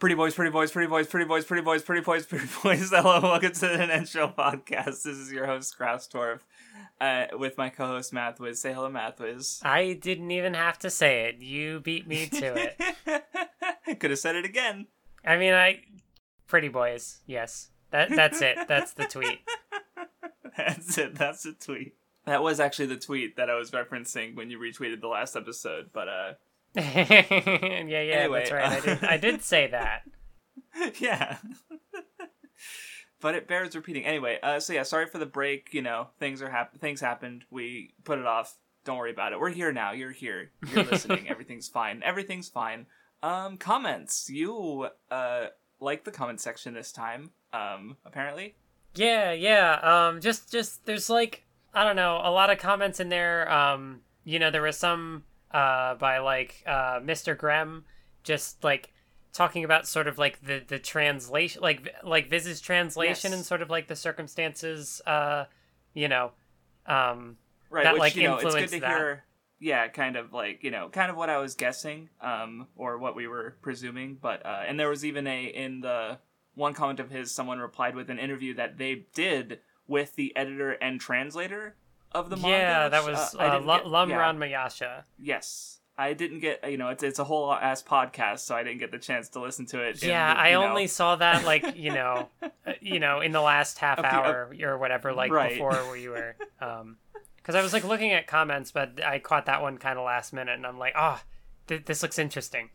Pretty boys, pretty boys, pretty boys, pretty boys, pretty boys, pretty boys, pretty boys. Hello, welcome to the Net Show podcast. This is your host, Kraustorf, with my co-host, Mathwiz. Say hello, Mathwiz. I didn't even have to say it. You beat me to it. I could have said it again. I mean, pretty boys, yes. That's it. That's the tweet. That's it. That's the tweet. That was actually the tweet that I was referencing when you retweeted the last episode, but, yeah, anyway, that's right. I did say that. Yeah. But it bears repeating. Anyway, so yeah, sorry for the break. You know, things happened. We put it off. Don't worry about it. We're here now. You're here. You're listening. Everything's fine. Everything's fine. Comments. You like the comment section this time. Apparently. Yeah. Just there's like, I don't know, a lot of comments in there. You know, there was some. By like Mr. Graham, just like talking about sort of like the translation, like Viz's translation, yes. And sort of like the circumstances, right, that which, like, you know, it's good to that. Hear, yeah, kind of like, you know, kind of what I was guessing, or what we were presuming, but and there was even in the one comment of his, someone replied with an interview that they did with the editor and translator of the manga. Yeah, that was Lumran Mayasha. Yes. I didn't get, you know, it's a whole ass podcast, so I didn't get the chance to listen to it. Yeah, I only saw that, like, you know, in the last half hour or whatever, like, right. Before where you were. Because I was, like, looking at comments, but I caught that one kind of last minute, and I'm like, this looks interesting.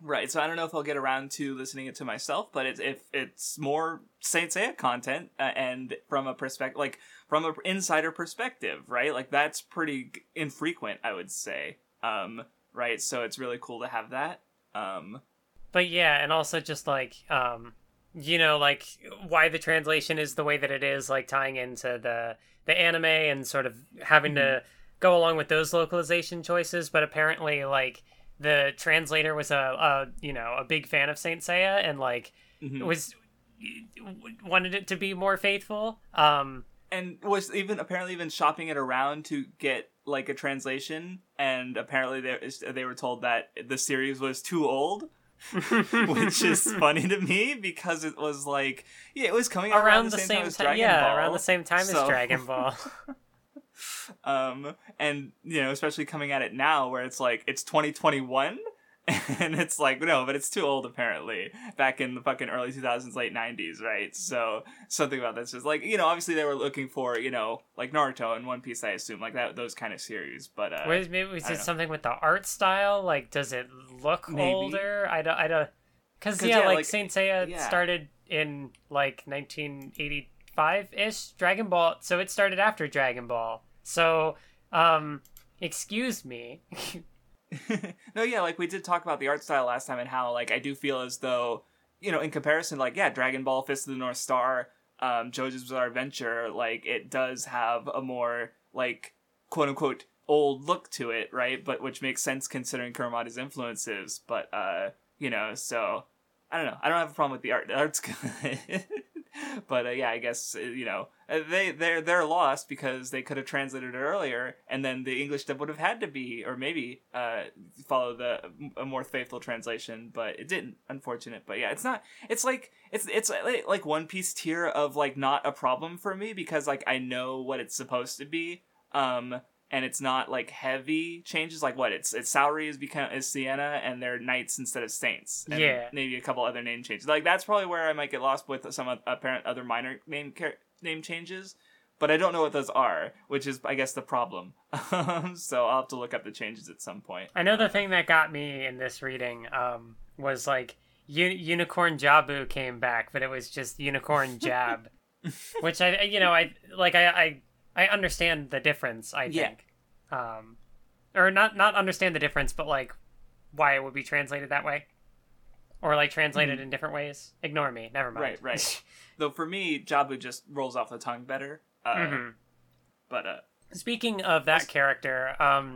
Right, so I don't know if I'll get around to listening it to myself, but it's more Saint Seiya content, and from a perspective, like, from an insider perspective, right? Like, that's pretty infrequent, I would say, right? So it's really cool to have that. But yeah, and also just, like, you know, like, why the translation is the way that it is, like, tying into the anime and sort of having to go along with those localization choices, but apparently, like, the translator was a big fan of Saint Seiya and like wanted it to be more faithful, and was apparently shopping it around to get like a translation. And apparently they were told that the series was too old, which is funny to me because it was like, yeah, it was coming around the same time as Dragon Ball. Around the same time as Dragon Ball. And you know, especially coming at it now where it's like it's 2021 and it's like, no, but it's too old apparently back in the fucking early 2000s, late 90s, right? So something about this is like, you know, obviously they were looking for, you know, like Naruto and One Piece, I assume, like that, those kind of series. But maybe is it something with the art style, like does it look older? I don't because yeah, like Saint Seiya started in like 1985 ish Dragon Ball, so it started after Dragon Ball. So, excuse me. No, yeah, like, we did talk about the art style last time and how, like, I do feel as though, you know, in comparison, like, yeah, Dragon Ball, Fist of the North Star, JoJo's Bizarre Adventure, like, it does have a more, like, quote-unquote old look to it, right? But which makes sense considering Kuramada's influences, but, you know, so, I don't know. I don't have a problem with the art. The art's good. But yeah, I guess, you know, they're lost because they could have translated it earlier, and then the English dub would have had to be, or maybe follow a more faithful translation, but it didn't. Unfortunate, but yeah, it's not. It's like it's like One Piece tier of like not a problem for me because like I know what it's supposed to be, and it's not like heavy changes. Like what it's Saori is Sienna, and they're knights instead of saints. And yeah, maybe a couple other name changes. Like that's probably where I might get lost with some apparent other minor name changes, but I don't know what those are, which is I guess the problem. So I'll have to look up the changes at some point. I know the thing that got me in this reading was like Unicorn Jabu came back, but it was just Unicorn Jab, which I understand the difference, I think. Yeah. Or not understand the difference, but like why it would be translated that way. Or like translated in different ways. Ignore me. Never mind. Right. Though for me, Jabu just rolls off the tongue better. But speaking of that character, I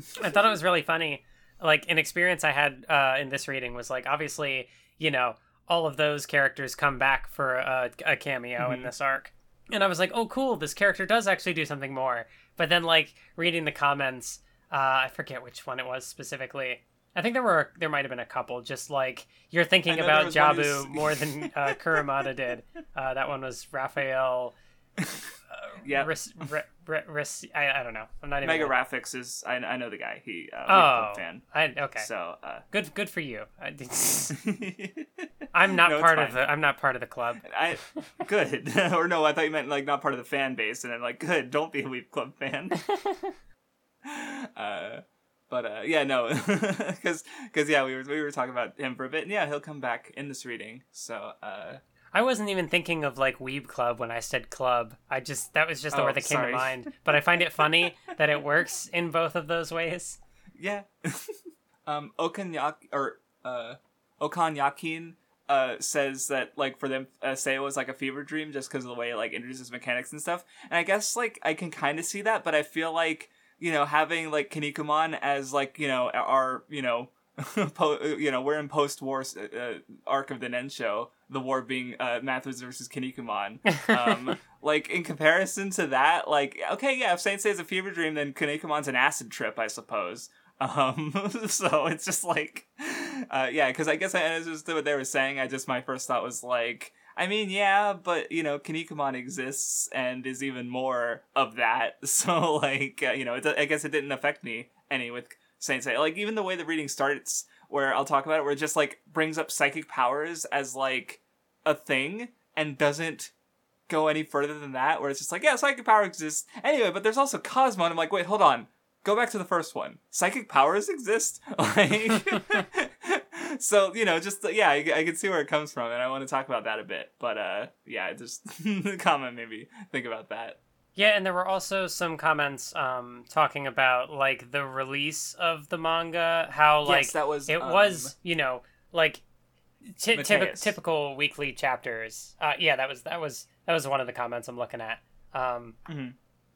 thought it was really funny. Like an experience I had in this reading was like, obviously, you know, all of those characters come back for a cameo in this arc. And I was like, oh, cool, this character does actually do something more. But then, like, reading the comments, I forget which one it was specifically, I think there might have been a couple. Just like you're thinking about Jabu more than Kuramata did. That one was Raphael. Yeah. I don't know. I'm not even. Megaraphics is. I know the guy. He. Oh. Fan. Okay. So. Good for you. I'm not part of the club. Good. Or no, I thought you meant like not part of the fan base, and I'm like, good. Don't be a Weep Club fan. But yeah, no, because yeah, we were talking about him for a bit, and yeah, he'll come back in this reading. So I wasn't even thinking of like Weeb Club when I said club. That was just the word that came to mind. But I find it funny that it works in both of those ways. Yeah, Okanyakin says that like for them, Seiya was like a fever dream just because of the way it like introduces mechanics and stuff. And I guess like I can kind of see that, but I feel like. You know, having like Kinnikuman as like, you know, our, you know, we're in post-war arc of the Nensho, the war being Mathwiz versus Kinnikuman. Like in comparison to that, like, okay, yeah, if Saint Seiya's a fever dream, then Kinnikuman's an acid trip, I suppose. So it's just like, yeah, because I guess I just what they were saying. My first thought was like, I mean, yeah, but, you know, Kinnikuman exists and is even more of that. So, like, you know, I guess it didn't affect me any with Saint Seiya. Like, even the way the reading starts, where I'll talk about it, where it just, like, brings up psychic powers as, like, a thing and doesn't go any further than that, where it's just like, yeah, psychic power exists. Anyway, but there's also Cosmo, and I'm like, wait, hold on. Go back to the first one. Psychic powers exist? Like... So, you know, just, yeah, I can see where it comes from, and I want to talk about that a bit. But, yeah, just the comment made me think about that. Yeah, and there were also some comments talking about, like, the release of the manga, how, like, yes, that was, it was, you know, like, typical weekly chapters. Yeah, that was one of the comments I'm looking at. Mm-hmm.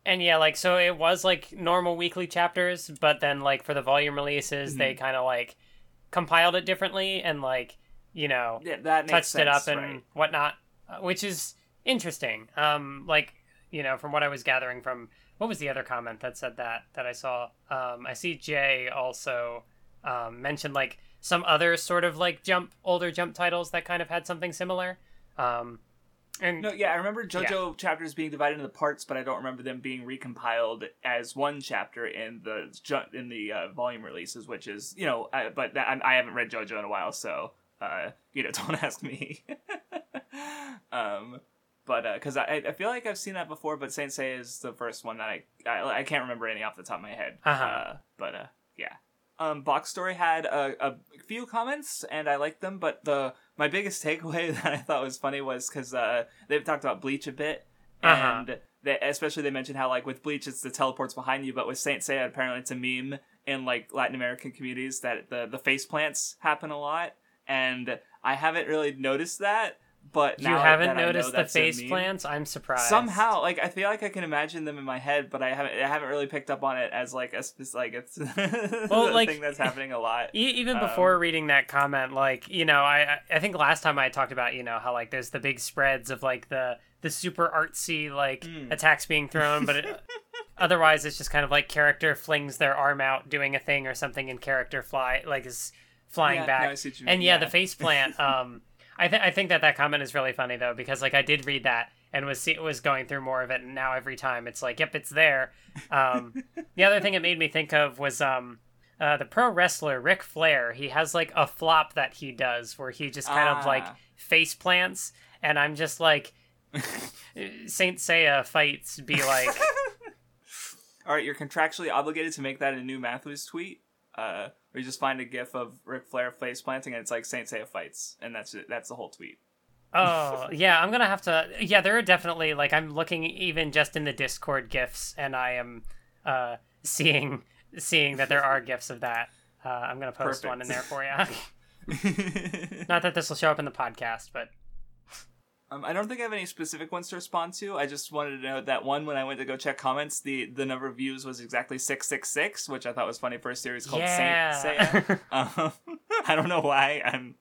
And yeah, like, so it was, like, normal weekly chapters, but then, like, for the volume releases, mm-hmm. they kind of, like... compiled it differently and like you know yeah, that touched sense, it up and right. whatnot, which is interesting. Like you know from what I was gathering from what was the other comment that said that I saw. I see Jay also mentioned like some other sort of like older jump titles that kind of had something similar. And no, yeah, I remember JoJo chapters being divided into parts, but I don't remember them being recompiled as one chapter in the volume releases, which is you know. But I haven't read JoJo in a while, so you know, don't ask me. But because I feel like I've seen that before, but Saint Seiya is the first one that I can't remember any off the top of my head. Uh-huh. But yeah. Box Story had a few comments, and I liked them, but my biggest takeaway that I thought was funny was because they've talked about Bleach a bit, and uh-huh. They mentioned how, like, with Bleach, it's the teleports behind you, but with Saint Seiya, apparently it's a meme in, like, Latin American communities that the face plants happen a lot, and I haven't really noticed that, but you haven't noticed the face plants? I'm surprised. Somehow, like, I feel like I can imagine them in my head, but I haven't really picked up on it as like it's well, like, thing that's happening a lot. Even before reading that comment, like, you know, I think last time I talked about, you know, how like there's the big spreads of like the super artsy like attacks being thrown, but otherwise it's just kind of like character flings their arm out doing a thing or something, and character is flying back. No, and the face plant. I think that comment is really funny though, because like I did read that and was going through more of it, and now every time it's like, yep, it's there. The other thing it made me think of was the pro wrestler Ric Flair. He has like a flop that he does where he just kind of like face plants, and I'm just like, Saint Seiya fights be like. All right, you're contractually obligated to make that a new Matthews tweet. Or you just find a gif of Ric Flair face planting, and it's like Saint Seiya fights, and that's it. That's the whole tweet. Oh, yeah, I'm gonna have to. Yeah, there are definitely like I'm looking even just in the Discord gifs, and I am seeing that there are gifs of that. I'm gonna post one in there for you. Not that this will show up in the podcast, but. I don't think I have any specific ones to respond to. I just wanted to note that one, when I went to go check comments, the number of views was exactly 666, which I thought was funny for a series called Saint Seiya. I don't know why.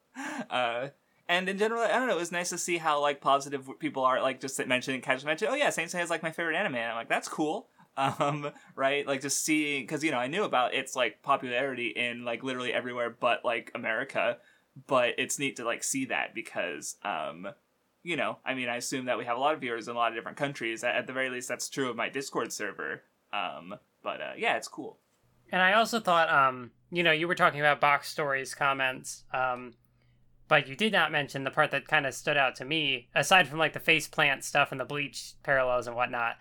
And in general, I don't know, it was nice to see how like positive people are, like just mentioning, casually mention, oh yeah, Saint Seiya is like my favorite anime. And I'm like, that's cool. Right? Like, just seeing, because, you know, I knew about its, like, popularity in, like, literally everywhere but, like, America, but it's neat to, like, see that because, you know, I mean, I assume that we have a lot of viewers in a lot of different countries. At the very least, that's true of my Discord server. But yeah, it's cool. And I also thought, you know, you were talking about Box Stories comments, but you did not mention the part that kind of stood out to me, aside from, like, the face plant stuff and the Bleach parallels and whatnot,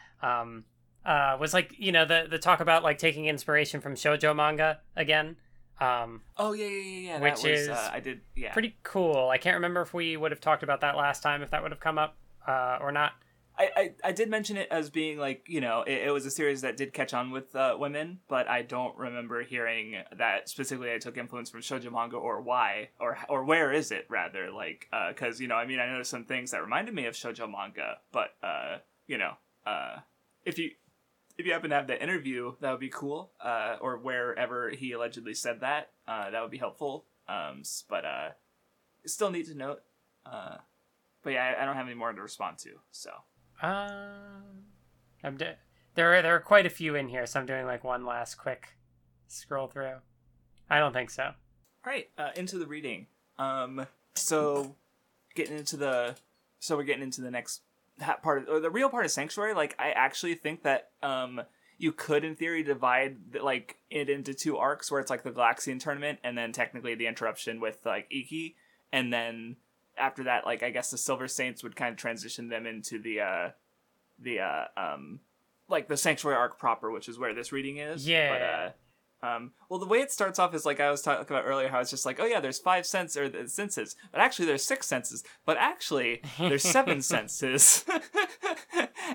was, like, you know, the talk about, like, taking inspiration from shoujo manga again. Oh, yeah. Which that was, is I did, yeah. Pretty cool. I can't remember if we would have talked about that last time, if that would have come up or not. I did mention it as being, like, you know, it was a series that did catch on with women, but I don't remember hearing that specifically I took influence from shoujo manga or why, or where is it, rather, like, because, you know, I mean, I noticed some things that reminded me of shoujo manga, but, you know, if you happen to have that interview, that would be cool, or wherever he allegedly said that, that would be helpful, but it's still neat to note, but yeah, I don't have any more to respond to, so. There are quite a few in here, so I'm doing like one last quick scroll through. I don't think so. All right, into the reading. So we're getting into the next part of, or the real part of Sanctuary. Like, I actually think that you could, in theory, divide like it into two arcs, where it's like the Galaxian tournament, and then technically the interruption with like Iki, and then. After that, like, I guess the Silver Saints would kind of transition them into the Sanctuary arc proper, which is where this reading is. Yeah. But, well, the way it starts off is, like, I was talking about earlier, how it's just like, oh, yeah, there's five senses, or the senses, but actually there's six senses, but actually there's seven senses.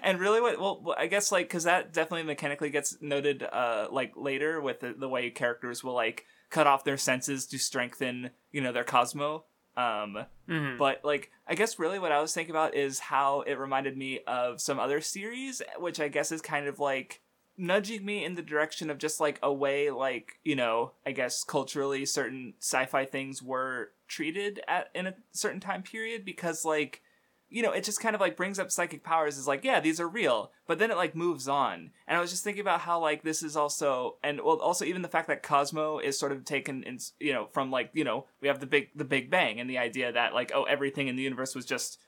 And really well, I guess, like, because that definitely mechanically gets noted, like, later with the way characters will, like, cut off their senses to strengthen, you know, their Cosmo. But like, I guess really what I was thinking about is how it reminded me of some other series, which I guess is kind of like nudging me in the direction of just like a way, like, you know, I guess culturally certain sci-fi things were treated in a certain time period, because like, you know, it just kind of like brings up psychic powers is like, yeah, these are real, but then it like moves on. And I was just thinking about how like this is also, and well, also even the fact that Cosmo is sort of taken in, you know, from like, you know, we have the Big Bang and the idea that like, oh, everything in the universe was just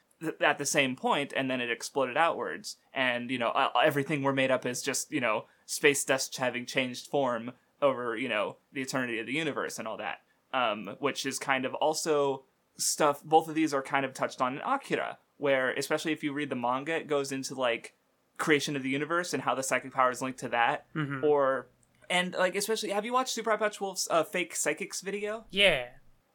at the same point and then it exploded outwards. And, you know, everything we're made up is just, you know, space dust having changed form over, you know, the eternity of the universe and all that, which is kind of also stuff. Both of these are kind of touched on in Akira, where, especially if you read the manga, it goes into, like, creation of the universe and how the psychic power is linked to that. Mm-hmm. And, like, especially, have you watched Super Patch Wolf's fake psychics video? Yeah.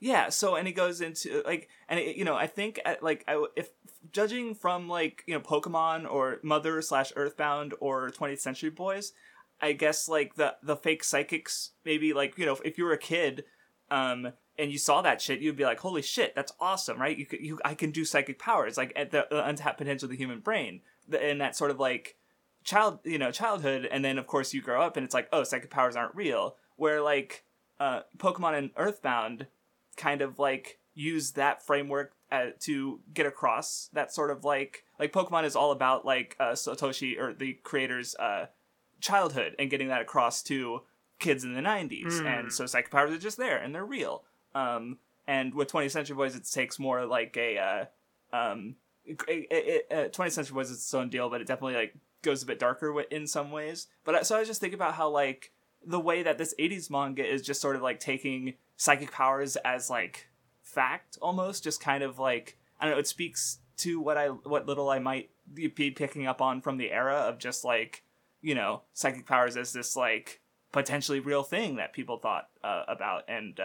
Yeah, so, and it goes into, like, and, it, you know, I think, like, if judging from, like, you know, Pokemon or Mother / Earthbound or 20th Century Boys, I guess, like, the fake psychics, maybe, like, you know, if you were a kid, and you saw that shit, you'd be like, holy shit, that's awesome, right? I can do psychic powers, like, at the untapped potential of the human brain. And that sort of, like, childhood, and then, of course, you grow up, and it's like, oh, psychic powers aren't real. Where, like, Pokemon and Earthbound kind of, like, use that framework to get across that sort of, like, Pokemon is all about, like, Satoshi, or the creator's childhood, and getting that across to kids in the 90s. And so psychic powers are just there, and they're real. And with 20th Century Boys, it takes more like a, 20th Century Boys is its own deal, but it definitely like goes a bit darker in some ways. But so I was just thinking about how like the way that this 80s manga is just sort of like taking psychic powers as like fact almost, just kind of like, I don't know, it speaks to what little I might be picking up on from the era of just like, you know, psychic powers as this like potentially real thing that people thought about, and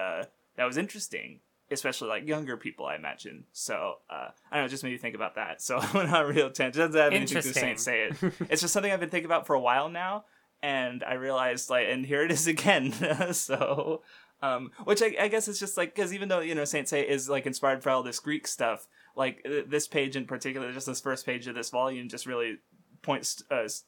that was interesting, especially like younger people, I imagine. So I don't know, just made me think about that. So I went on a real tangent. It doesn't have anything to say it. It's just something I've been thinking about for a while now, and I realized like, and here it is again. So, which I guess it's just like, because even though, you know, Saint Seiya is like inspired by all this Greek stuff, like this page in particular, just this first page of this volume, just really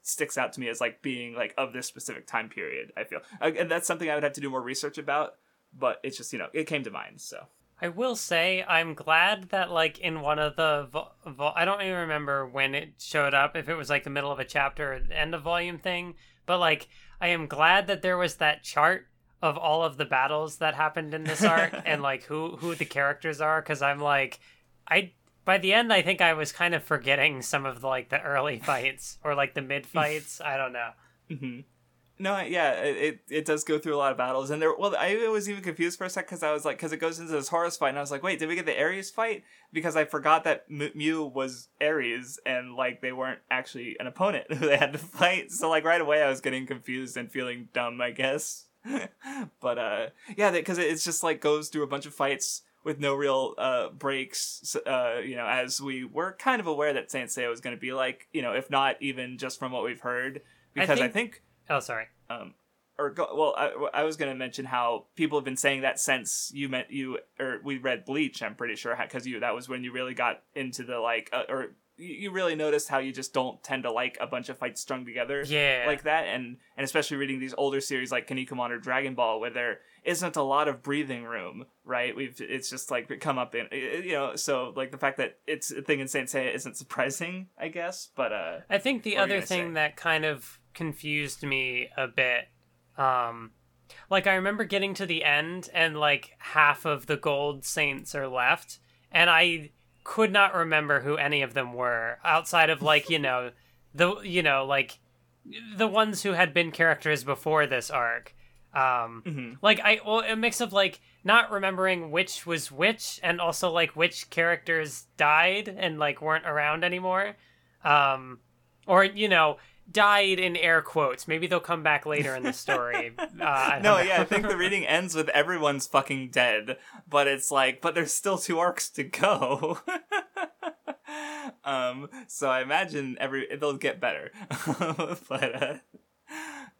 sticks out to me as like being like of this specific time period. I feel, and that's something I would have to do more research about. But it's just, you know, it came to mind, so. I will say, I'm glad that, like, in one of the... I don't even remember when it showed up, if it was, like, the middle of a chapter or the end of volume thing, But like, I am glad that there was that chart of all of the battles that happened in this arc and like who the characters are, because I'm like, by the end, I think I was kind of forgetting some of the early fights or like the mid fights. I don't know. Mm-hmm. No, yeah, it does go through a lot of battles, and I was even confused for a sec because I was like, because it goes into this Horus fight, and I was like, wait, did we get the Ares fight? Because I forgot that Mew was Ares, and like they weren't actually an opponent who they had to fight. So like right away, I was getting confused and feeling dumb, I guess. But yeah, because it's just like goes through a bunch of fights with no real breaks, you know, as we were kind of aware that Saint Seiya was going to be like, you know, if not even just from what we've heard, because I think oh, sorry. I was going to mention how people have been saying that since we read Bleach, I'm pretty sure, because that was when you really got into the you really noticed how you just don't tend to like a bunch of fights strung together like that, and especially reading these older series like Kinnikuman or Dragon Ball, where there isn't a lot of breathing room, right? It's just like come up in, you know, so like the fact that it's a thing in Saint Seiya isn't surprising, I guess, but I think the other thing that kind of confused me a bit, I remember getting to the end and like half of the Gold Saints are left, and I could not remember who any of them were outside of like, you know, the ones who had been characters before this arc. A mix of like not remembering which was which, and also like which characters died and like weren't around anymore, or you know, died in air quotes. Maybe they'll come back later in the story. I don't know. Yeah, I think the reading ends with everyone's fucking dead, but it's like, but there's still two arcs to go. So I imagine it'll get better.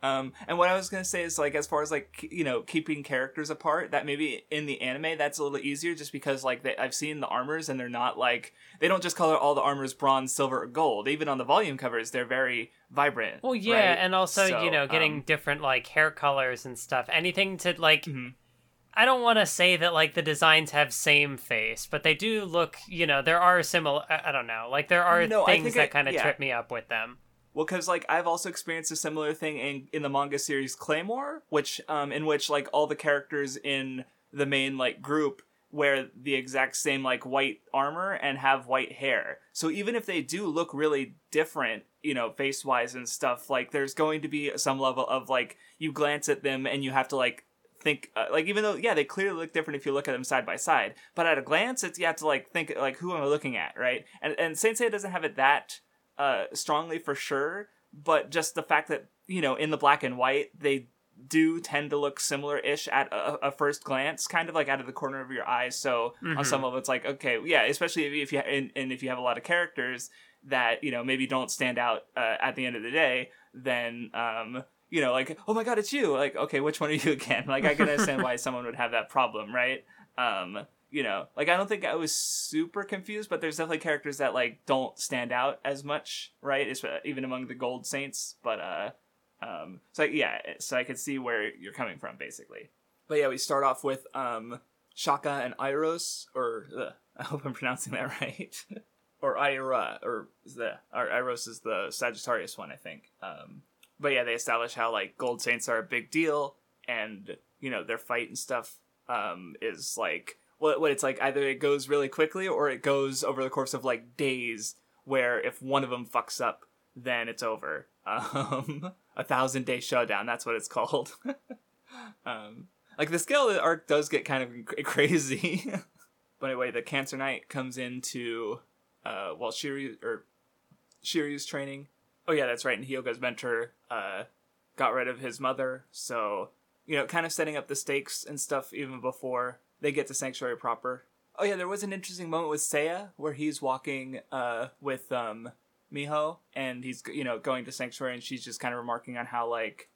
And what I was going to say is, like, as far as, like, you know, keeping characters apart, that maybe in the anime that's a little easier just because, like, I've seen the armors, and they're not, like, they don't just color all the armors bronze, silver, or gold. Even on the volume covers, they're very vibrant. Well, yeah, right? And also, so, you know, getting different, like, hair colors and stuff. Anything to, like, mm-hmm. I don't want to say that, like, the designs have same face, but they do look, you know, there are similar, I don't know, like, there are things that kind of trip me up with them. Well, because, like, I've also experienced a similar thing in the manga series Claymore, which, in which, like, all the characters in the main, like, group wear the exact same, like, white armor and have white hair. So even if they do look really different, you know, face-wise and stuff, like, there's going to be some level of, like, you glance at them and you have to, like, think, like, even though, yeah, they clearly look different if you look at them side by side, but at a glance, you have to, like, think, like, who am I looking at, right? And Saint Seiya doesn't have it that strongly for sure, but just the fact that, you know, in the black and white they do tend to look similar-ish at a first glance, kind of like out of the corner of your eye, so mm-hmm. on some level it's like, okay, yeah, especially if you and if you have a lot of characters that, you know, maybe don't stand out at the end of the day, then you know, like, oh my god, it's you, like, okay, which one are you again? Like, I can understand why someone would have that problem, right? You know, like, I don't think I was super confused, but there's definitely characters that, like, don't stand out as much, right? It's, even among the Gold Saints, but, so, yeah, so I could see where you're coming from, basically. But, yeah, we start off with, Shaka and Iros, or, I hope I'm pronouncing that right, or Ira, or Iros is the Sagittarius one, I think. But, yeah, they establish how, like, Gold Saints are a big deal, and, you know, their fight and stuff, is, like, what it's like, either it goes really quickly or it goes over the course of, like, days, where if one of them fucks up, then it's over. A 1,000-day showdown, that's what it's called. Like, the scale of the arc does get kind of crazy. But anyway, the Cancer Knight comes into, Shiryu's training. Oh, yeah, that's right, and Hyoga's mentor got rid of his mother, so, you know, kind of setting up the stakes and stuff even before they get to Sanctuary proper. Oh yeah, there was an interesting moment with Seiya where he's walking with Miho, and he's, you know, going to Sanctuary, and she's just kind of remarking on how, like,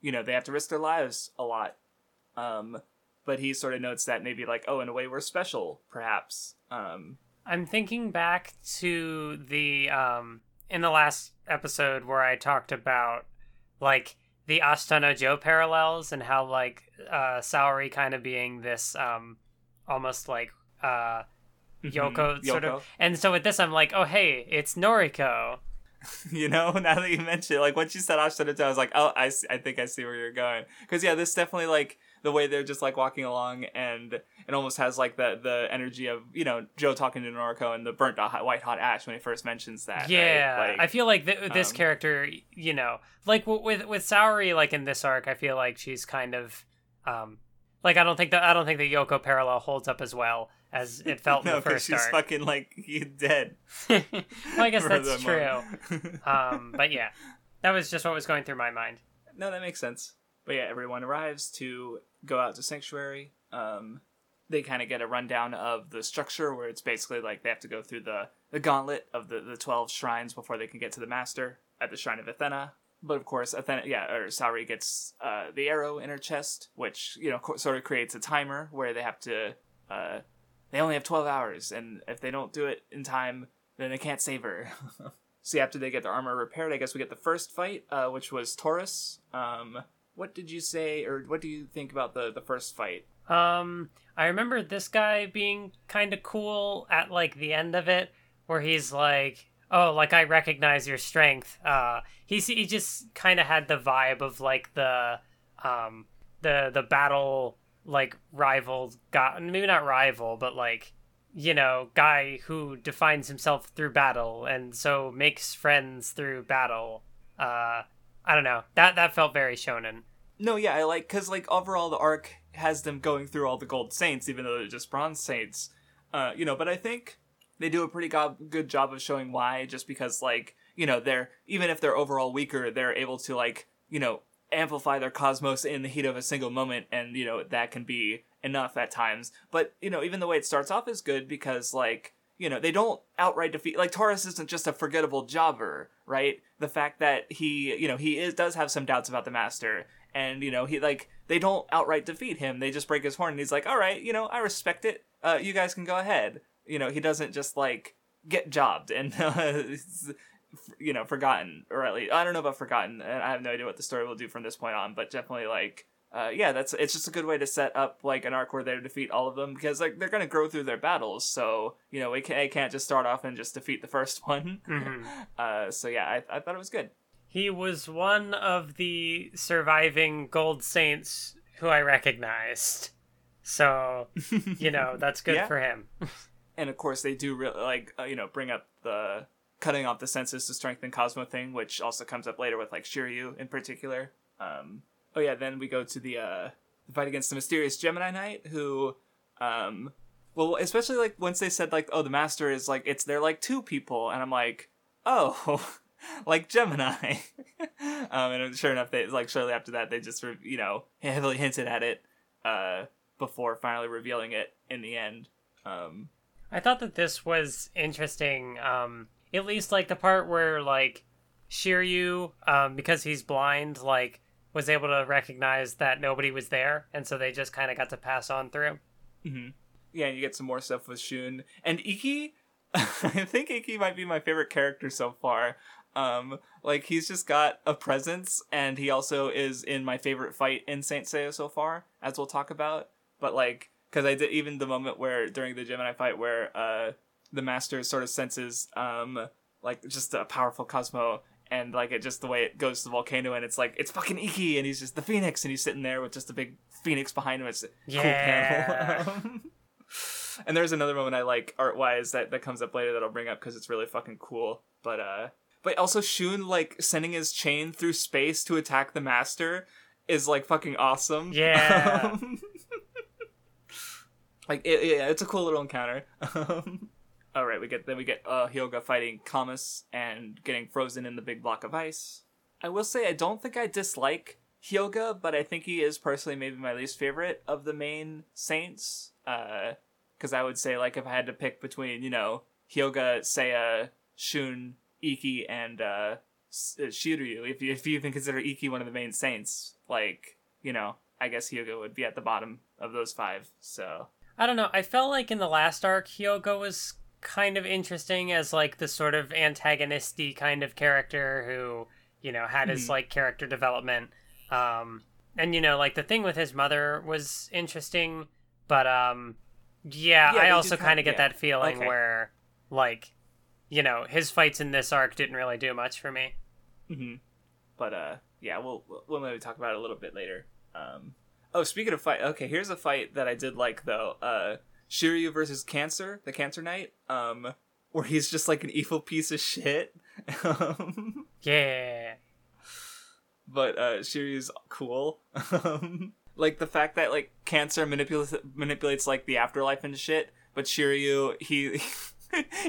you know, they have to risk their lives a lot. But he sort of notes that maybe, like, oh, in a way we're special, perhaps. I'm thinking back to the in the last episode where I talked about, like, the Ashita no Joe parallels, and how, like, Saori kind of being this almost like Yoko sort of. And so with this, I'm like, oh hey, it's Noriko. You know, now that you mentioned it, like once you said Ashita no Joe, I was like, oh, I think I see where you're going. Because yeah, this definitely like the way they're just like walking along, and it almost has like the energy of, you know, Joe talking to Noriko and the burnt white hot ash when he first mentions that. Yeah, right? Like, I feel like this character, you know, like with Saori, like in this arc, I feel like she's kind of like I don't think the Yoko parallel holds up as well as it felt in the first arc. No, because she's fucking like dead. Well, I guess that's true. But yeah, that was just what was going through my mind. No, that makes sense. But yeah, everyone arrives to go out to Sanctuary. They kind of get a rundown of the structure where it's basically like they have to go through the gauntlet of the 12 shrines before they can get to the master at the Shrine of Athena. But of course, Saori gets the arrow in her chest, which, you know, sort of creates a timer where they have to... They only have 12 hours, and if they don't do it in time, then they can't save her. See, after they get their armor repaired, I guess we get the first fight, which was Taurus. What did you say, or what do you think about the first fight? I remember this guy being kind of cool at, like, the end of it, where he's like, oh, like, I recognize your strength. He just kind of had the vibe of, like, the battle... like rival guy, maybe not rival, but like, you know, guy who defines himself through battle and so makes friends through battle. I don't know, that felt very shonen. No, yeah, I like, because like overall the arc has them going through all the Gold Saints, even though they're just Bronze Saints, you know, but I think they do a pretty good job of showing why, just because, like, you know, they're, even if they're overall weaker, they're able to, like, you know, amplify their cosmos in the heat of a single moment, and, you know, that can be enough at times. But, you know, even the way it starts off is good, because, like, you know, they don't outright defeat, like, Taurus isn't just a forgettable jobber, right? The fact that he, you know, does have some doubts about the master, and, you know, he, like, they don't outright defeat him, they just break his horn, and he's like, all right, you know, I respect it, you guys can go ahead. You know, he doesn't just, like, get jobbed and you know, forgotten, or at least I don't know about forgotten, and I have no idea what the story will do from this point on, but definitely, like, yeah, it's just a good way to set up, like, an arc where they defeat all of them, because, like, they're gonna grow through their battles, so, you know, they can't just start off and just defeat the first one. Mm-hmm. So yeah, I thought it was good. He was one of the surviving Gold Saints who I recognized, so, you know, that's good. Yeah. For him. And of course they do really, like, you know, bring up the cutting off the senses to strengthen Cosmo thing, which also comes up later with, like, Shiryu in particular. Oh yeah, then we go to the fight against the mysterious Gemini Knight, who, well, especially, like, once they said, like, oh, the master is, like, they're, like, two people, and I'm like, oh, like, Gemini. And sure enough, they, like, shortly after that, they just, you know, heavily hinted at it, before finally revealing it in the end. I thought that this was interesting, at least, like, the part where, like, Shiryu, because he's blind, like, was able to recognize that nobody was there, and so they just kind of got to pass on through. Mm-hmm. Yeah, you get some more stuff with Shun. And Iki, I think Iki might be my favorite character so far. Like, he's just got a presence, and he also is in my favorite fight in Saint Seiya so far, as we'll talk about. But, like, because I did, even the moment where, during the Gemini fight, where, the master sort of senses, like, just a powerful Cosmo, and, like, it just, the way it goes to the volcano, and it's like, it's fucking Iki, and he's just the phoenix, and he's sitting there with just a big phoenix behind him. It's yeah. Cool panel. And there's another moment I like, art-wise, that comes up later that I'll bring up, because it's really fucking cool, but also Shun, like, sending his chain through space to attack the master is, like, fucking awesome. Yeah. Like, it's a cool little encounter. All right, we get Hyoga fighting Camus and getting frozen in the big block of ice. I will say I don't think I dislike Hyoga, but I think he is personally maybe my least favorite of the main saints. Because I would say, like, if I had to pick between, you know, Hyoga, Seiya, Shun, Ikki, and Shiryu, if you even consider Ikki one of the main saints, like, you know, I guess Hyoga would be at the bottom of those five. So I don't know. I felt like in the last arc, Hyoga was kind of interesting as, like, the sort of antagonisty kind of character who, you know, had his, like, character development, and, you know, like, the thing with his mother was interesting, but yeah I also kind of get that feeling where, like, you know, his fights in this arc didn't really do much for me. Mm-hmm. But yeah, we'll maybe talk about it a little bit later. Oh, speaking of fight, okay, here's a fight that I did like though. Shiryu versus Cancer, the Cancer Knight, where he's just like an evil piece of shit. Yeah. But Shiryu's cool. Like the fact that like Cancer manipulates like the afterlife and shit, but Shiryu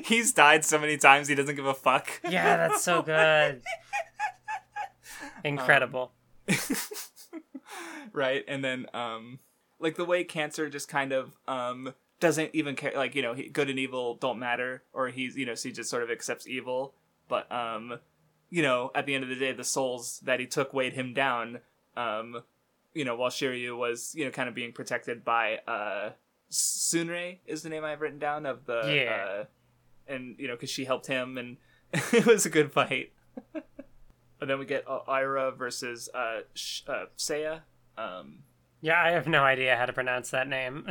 he's died so many times he doesn't give a fuck. Yeah, that's so good. Incredible. Right, and then like the way Cancer just kind of doesn't even care, like, you know, good and evil don't matter, or he's, you know, so he just sort of accepts evil, but you know, at the end of the day the souls that he took weighed him down, you know, while Shiryu was, you know, kind of being protected by Sunrei is the name I've written down of the and you know, because she helped him, and it was a good fight. And then we get Ira versus Seiya. Yeah, I have no idea how to pronounce that name.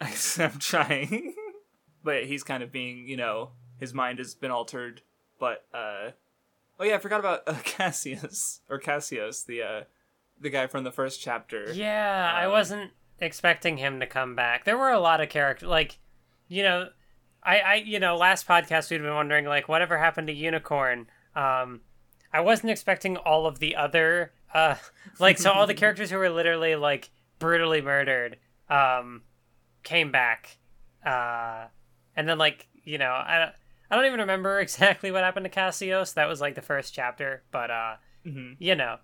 I'm trying. But he's kind of being, you know, his mind has been altered. But, oh yeah, I forgot about Cassius, the guy from the first chapter. Yeah, I wasn't expecting him to come back. There were a lot of characters, like, you know, I you know, last podcast we'd been wondering, like, whatever happened to Unicorn? I wasn't expecting all of the other, like, so all the characters who were literally, like, brutally murdered, came back. And then, like, you know, I don't even remember exactly what happened to Cassius. That was, like, the first chapter, but, mm-hmm. You know,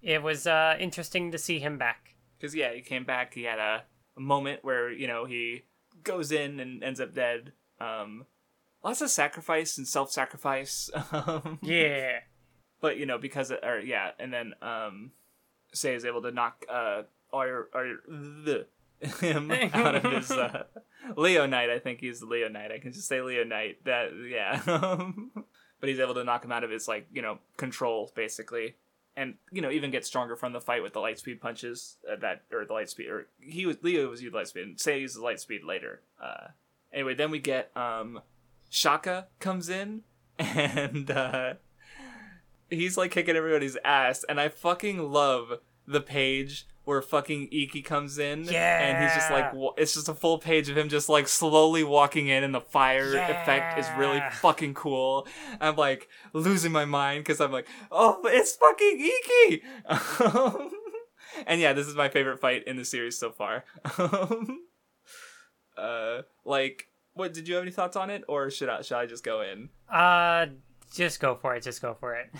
it was, interesting to see him back. Because, yeah, he came back, he had a moment where, you know, he goes in and ends up dead. Lots of sacrifice and self-sacrifice. Yeah. But, you know, because... and then Sei is able to knock him out of his Leonite. I think he's the Leonite. I can just say Leonite. That, yeah. But he's able to knock him out of his, like, you know, control, basically. And, you know, even get stronger from the fight with the lightspeed punches. Leo was used lightspeed, and Sei uses lightspeed later. Anyway, then we get Shaka comes in, and... he's, like, kicking everybody's ass, and I fucking love the page where fucking Iki comes in, and he's just, like, it's just a full page of him just, like, slowly walking in, and the fire effect is really fucking cool. I'm, like, losing my mind, because I'm like, oh, it's fucking Iki! And, yeah, this is my favorite fight in the series so far. Like, what, did you have any thoughts on it, or should I just go in? Just go for it.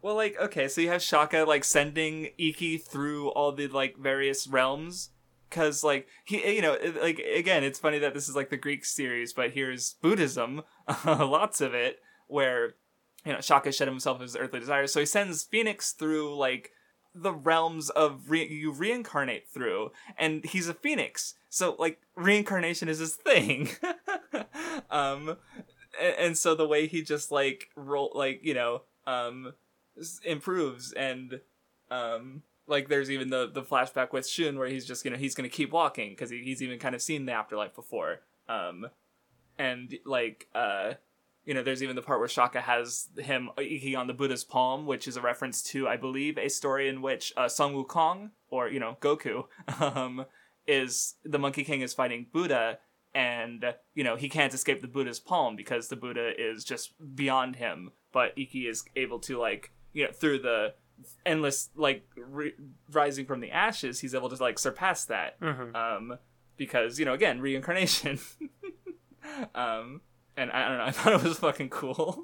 Well, like, okay, so you have Shaka, like, sending Iki through all the, like, various realms, because, like, he, you know, like, again, it's funny that this is, like, the Greek series, but here's Buddhism, lots of it, where, you know, Shaka shed himself his earthly desires, so he sends Phoenix through, like, the realms of you reincarnate through, and he's a phoenix, so, like, reincarnation is his thing. And so the way he just, like, improves, and, like, there's even the flashback with Shun where he's just, you know, he's going to keep walking because he's even kind of seen the afterlife before. And, like, you know, there's even the part where Shaka has him, Iki, on the Buddha's palm, which is a reference to, I believe, a story in which Sun Wukong, or, you know, Goku, is, the Monkey King is fighting Buddha, and, you know, he can't escape the Buddha's palm because the Buddha is just beyond him. But Iki is able to, like, you know, through the endless, like, rising from the ashes, he's able to, like, surpass that. Mm-hmm. Because, you know, again, reincarnation. And I don't know, I thought it was fucking cool.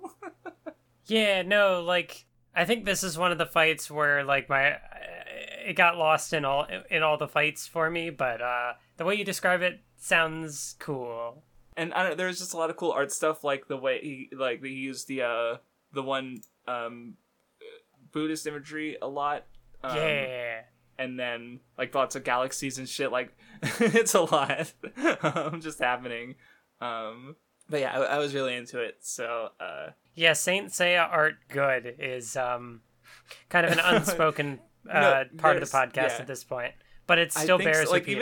Yeah, no, like, I think this is one of the fights where, like, it got lost in all the fights for me, but the way you describe it sounds cool. And there's just a lot of cool art stuff, like the way he used the one Buddhist imagery a lot. And then, like, lots of galaxies and shit, like, it's a lot just happening. But yeah, I was really into it, so... Yeah, Saint Seiya art good is kind of an unspoken part of the podcast at this point. But it still bears repeating.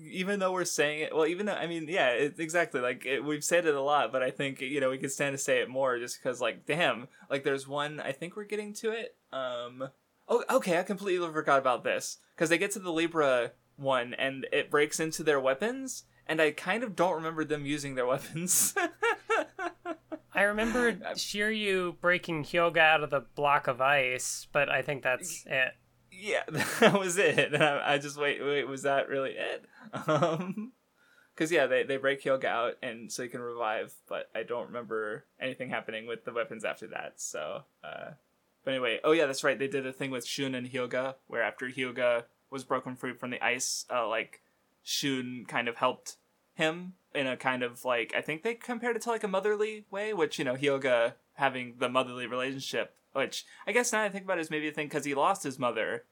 Even though we're saying it, well, even though, I mean, yeah, exactly. Like, we've said it a lot, but I think, you know, we could stand to say it more just because, like, damn. Like, there's one, I think we're getting to it. Oh, okay, I completely forgot about this. Because they get to the Libra one, and it breaks into their weapons, and I kind of don't remember them using their weapons. I remember Shiryu breaking Hyoga out of the block of ice, but I think that's it. Yeah, that was it. And I just, wait, was that really it? Because, yeah, they break Hyoga out, and so he can revive, but I don't remember anything happening with the weapons after that, so... But anyway, oh yeah, that's right, they did a thing with Shun and Hyoga, where after Hyoga was broken free from the ice, Shun kind of helped him in a kind of, I think they compared it to, a motherly way, which, you know, Hyoga having the motherly relationship, which I guess now that I think about it is maybe a thing because he lost his mother,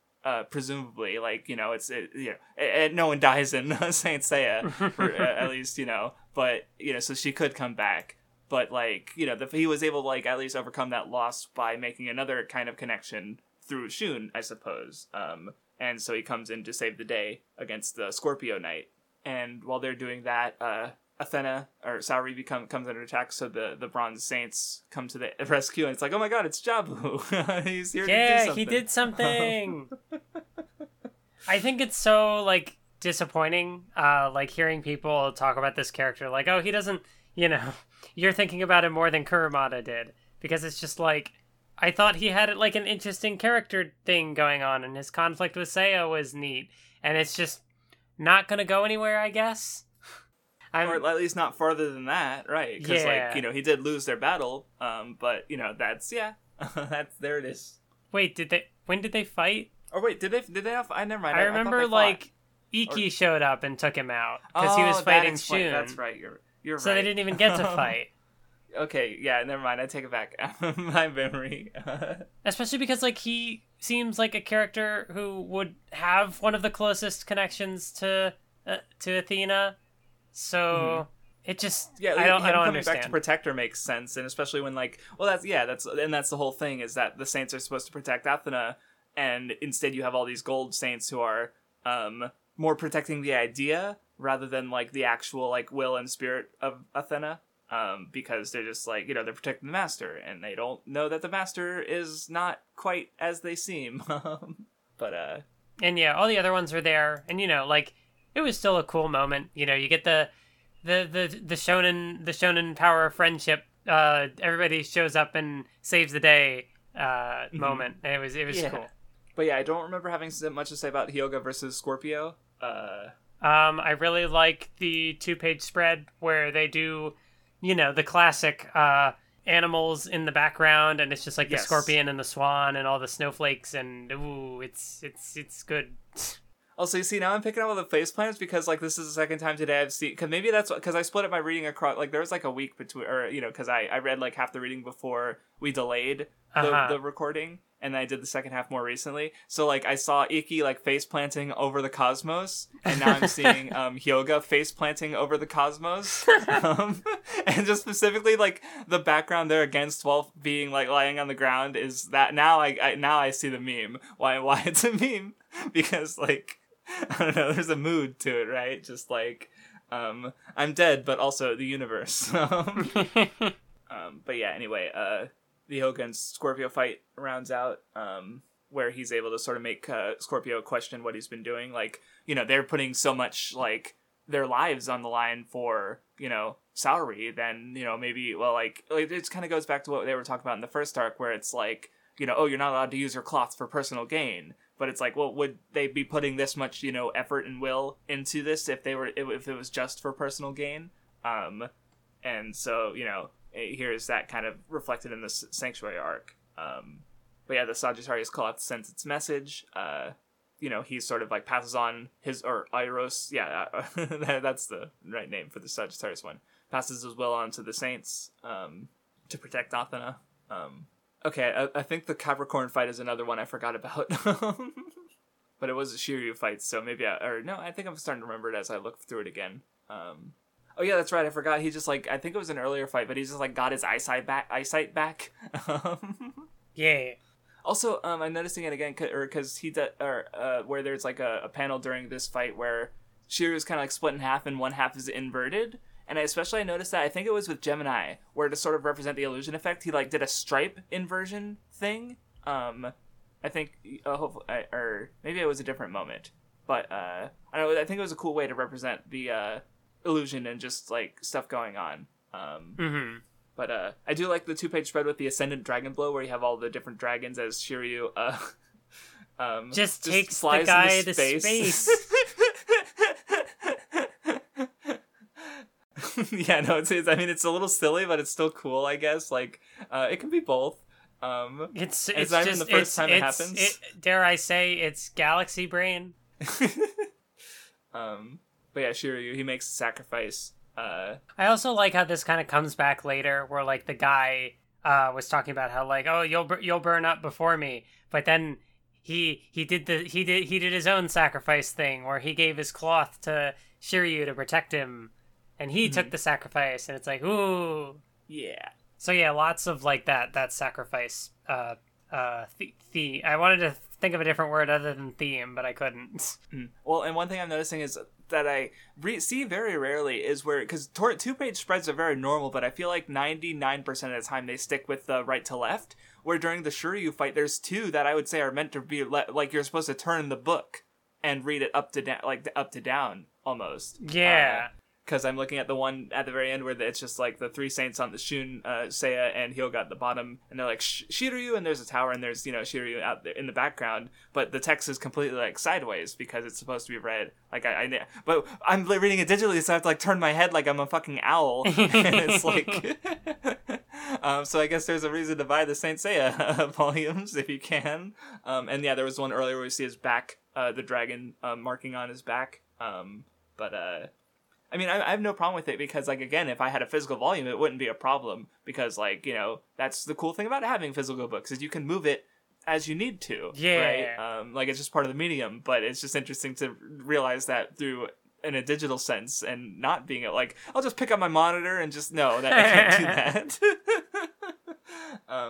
presumably. No one dies in Saint Seiya, at least, you know. But, you know, so she could come back. But, he was able to, at least overcome that loss by making another kind of connection through Shun, I suppose. And so he comes in to save the day against the Scorpio Knight. And while they're doing that, Athena, or Saori, comes under attack, so the Bronze Saints come to the rescue, and it's like, oh my god, it's Jabu! He's here to do something! Yeah, he did something! I think it's so, disappointing, hearing people talk about this character, oh, he doesn't, you're thinking about him more than Kurumada did, because it's just I thought he had, an interesting character thing going on, and his conflict with Seiya was neat, and it's just not gonna go anywhere, I guess. Or at least not farther than that, right? Because, he did lose their battle, but, that's, yeah, that's, there it is. Wait, when did they fight? Or wait, did they have, never mind. I remember, Iki showed up and took him out, because he was fighting Shun. That's right, you're right. So they didn't even get to fight. Okay, yeah, never mind, I take it back. My memory. Especially because, he seems like a character who would have one of the closest connections to Athena. So it just I don't understand. Coming back to protect her makes sense, and especially when that's the whole thing is that the Saints are supposed to protect Athena, and instead you have all these Gold Saints who are more protecting the idea rather than the actual will and spirit of Athena, because they're just they're protecting the master, and they don't know that the master is not quite as they seem. And yeah, all the other ones are there, and it was still a cool moment, You get the shonen power of friendship. Everybody shows up and saves the day moment. And it was cool. But yeah, I don't remember having much to say about Hyoga versus Scorpio. I really like the 2-page spread where they do, the classic animals in the background, and it's just the scorpion and the swan and all the snowflakes, and ooh, it's good. Also, you see, now I'm picking up all the face plans because, this is the second time today I've seen... Because maybe that's... Because I split up my reading across... there was, a week between... Or, because I read, half the reading before we delayed the recording. And I did the second half more recently. So, I saw Ikki, face planting over the cosmos. And now I'm seeing Hyoga face planting over the cosmos. And just specifically, the background there against while being, lying on the ground is that... Now I see the meme. Why it's a meme? Because, I don't know, there's a mood to it, right? Just I'm dead, but also the universe. But yeah, anyway, the Hyoga and Scorpio fight rounds out, where he's able to sort of make Scorpio question what he's been doing. They're putting so much, their lives on the line for, Saori, then, maybe, well, it kind of goes back to what they were talking about in the first arc, where it's oh, you're not allowed to use your cloth for personal gain. But it's well, would they be putting this much, effort and will into this if it was just for personal gain? And so, here's that kind of reflected in this Sanctuary arc. But yeah, the Sagittarius cloth sends its message. He sort of passes on his, or Iros, yeah, that's the right name for the Sagittarius one. Passes his will on to the Saints to protect Athena. Okay, I think the Capricorn fight is another one I forgot about. But it was a Shiryu fight, so maybe I think I'm starting to remember it as I look through it again. Oh yeah, that's right, I forgot. He just, I think it was an earlier fight, but he just, got his eyesight back. Yeah. Also, I'm noticing it again because where there's like a panel during this fight where Shiryu is kind of like split in half and one half is inverted. And I noticed that, I think it was with Gemini, where to sort of represent the illusion effect, he like did a stripe inversion thing. I think, hopefully, or maybe it was a different moment, but I don't know, I think it was a cool way to represent the illusion and just like stuff going on. Mm-hmm. But I do like the 2-page spread with the Ascendant Dragon Blow, where you have all the different dragons as Shiryu just takes the guy to space. Yeah, no, it's a little silly, but it's still cool, I guess. Like, it can be both. It's not just, even the first time it happens. Dare I say, it's galaxy brain. But yeah, Shiryu, he makes a sacrifice. I also like how this kind of comes back later, where like the guy was talking about how like, oh, you'll burn up before me, but then he did his own sacrifice thing where he gave his cloth to Shiryu to protect him, and he took the sacrifice, and it's like, ooh, yeah. So yeah, lots of like that sacrifice theme. I wanted to think of a different word other than theme, but I couldn't. Well, and one thing I'm noticing is that I see very rarely is where, because 2-page spreads are very normal, but I feel like 99% of the time they stick with the right to left, where during the Shiryu fight there's two that I would say are meant to be like you're supposed to turn the book and read it up to down, like up to down almost. Yeah. Because I'm looking at the one at the very end where it's just like the three saints on the Shun, Seiya, and Hyoga at the bottom, and they're like Shiryu, and there's a tower, and there's Shiryu out there in the background, but the text is completely like sideways because it's supposed to be read like but I'm reading it digitally, so I have to like turn my head like I'm a fucking owl, and it's like. So I guess there's a reason to buy the Saint Seiya volumes if you can. And yeah, there was one earlier where we see his back, the dragon marking on his back, I mean, I have no problem with it because, like, again, if I had a physical volume, it wouldn't be a problem because, like, that's the cool thing about having physical books is you can move it as you need to. Yeah. Right? Like, it's just part of the medium, but it's just interesting to realize that through in a digital sense and not being like, I'll just pick up my monitor and just, I can't do that.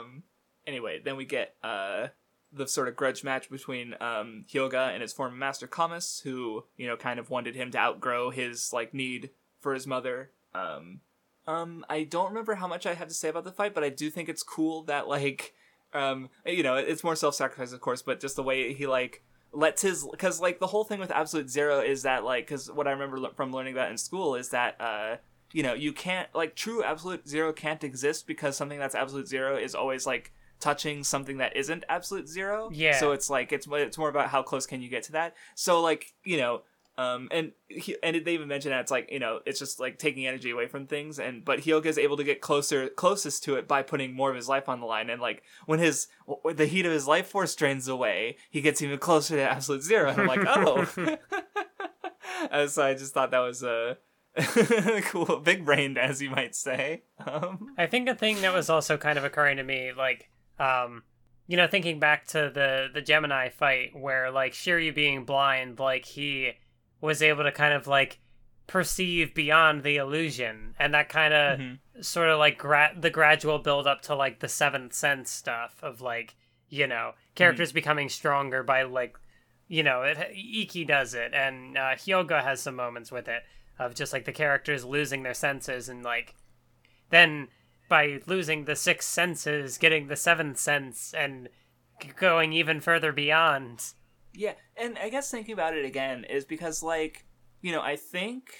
Anyway, then we get the sort of grudge match between Hyoga and his former master Camus, who kind of wanted him to outgrow his like need for his mother. I don't remember how much I have to say about the fight, but I do think it's cool that like it's more self-sacrifice, of course, but just the way he like lets his, because like the whole thing with Absolute Zero is that like, because what I remember from learning about in school is that you can't like, true Absolute Zero can't exist because something that's Absolute Zero is always like touching something that isn't Absolute Zero. Yeah. So it's like, it's more about how close can you get to that. So like, and they even mention that it's like, it's just like taking energy away from things. But Hyoga is able to get closest to it by putting more of his life on the line. And like when the heat of his life force drains away, he gets even closer to Absolute Zero. And I'm like, oh. So I just thought that was cool, big brained, as you might say. I think a thing that was also kind of occurring to me, like, thinking back to the Gemini fight where like Shiryu being blind, like he was able to kind of like perceive beyond the illusion, and that kind of sort of like the gradual build up to like the seventh sense stuff of like, characters becoming stronger by like, Iki does it, and Hyoga has some moments with it of just like the characters losing their senses, and like then by losing the six senses, getting the seventh sense and going even further beyond. Yeah, and I guess thinking about it again is because like, I think,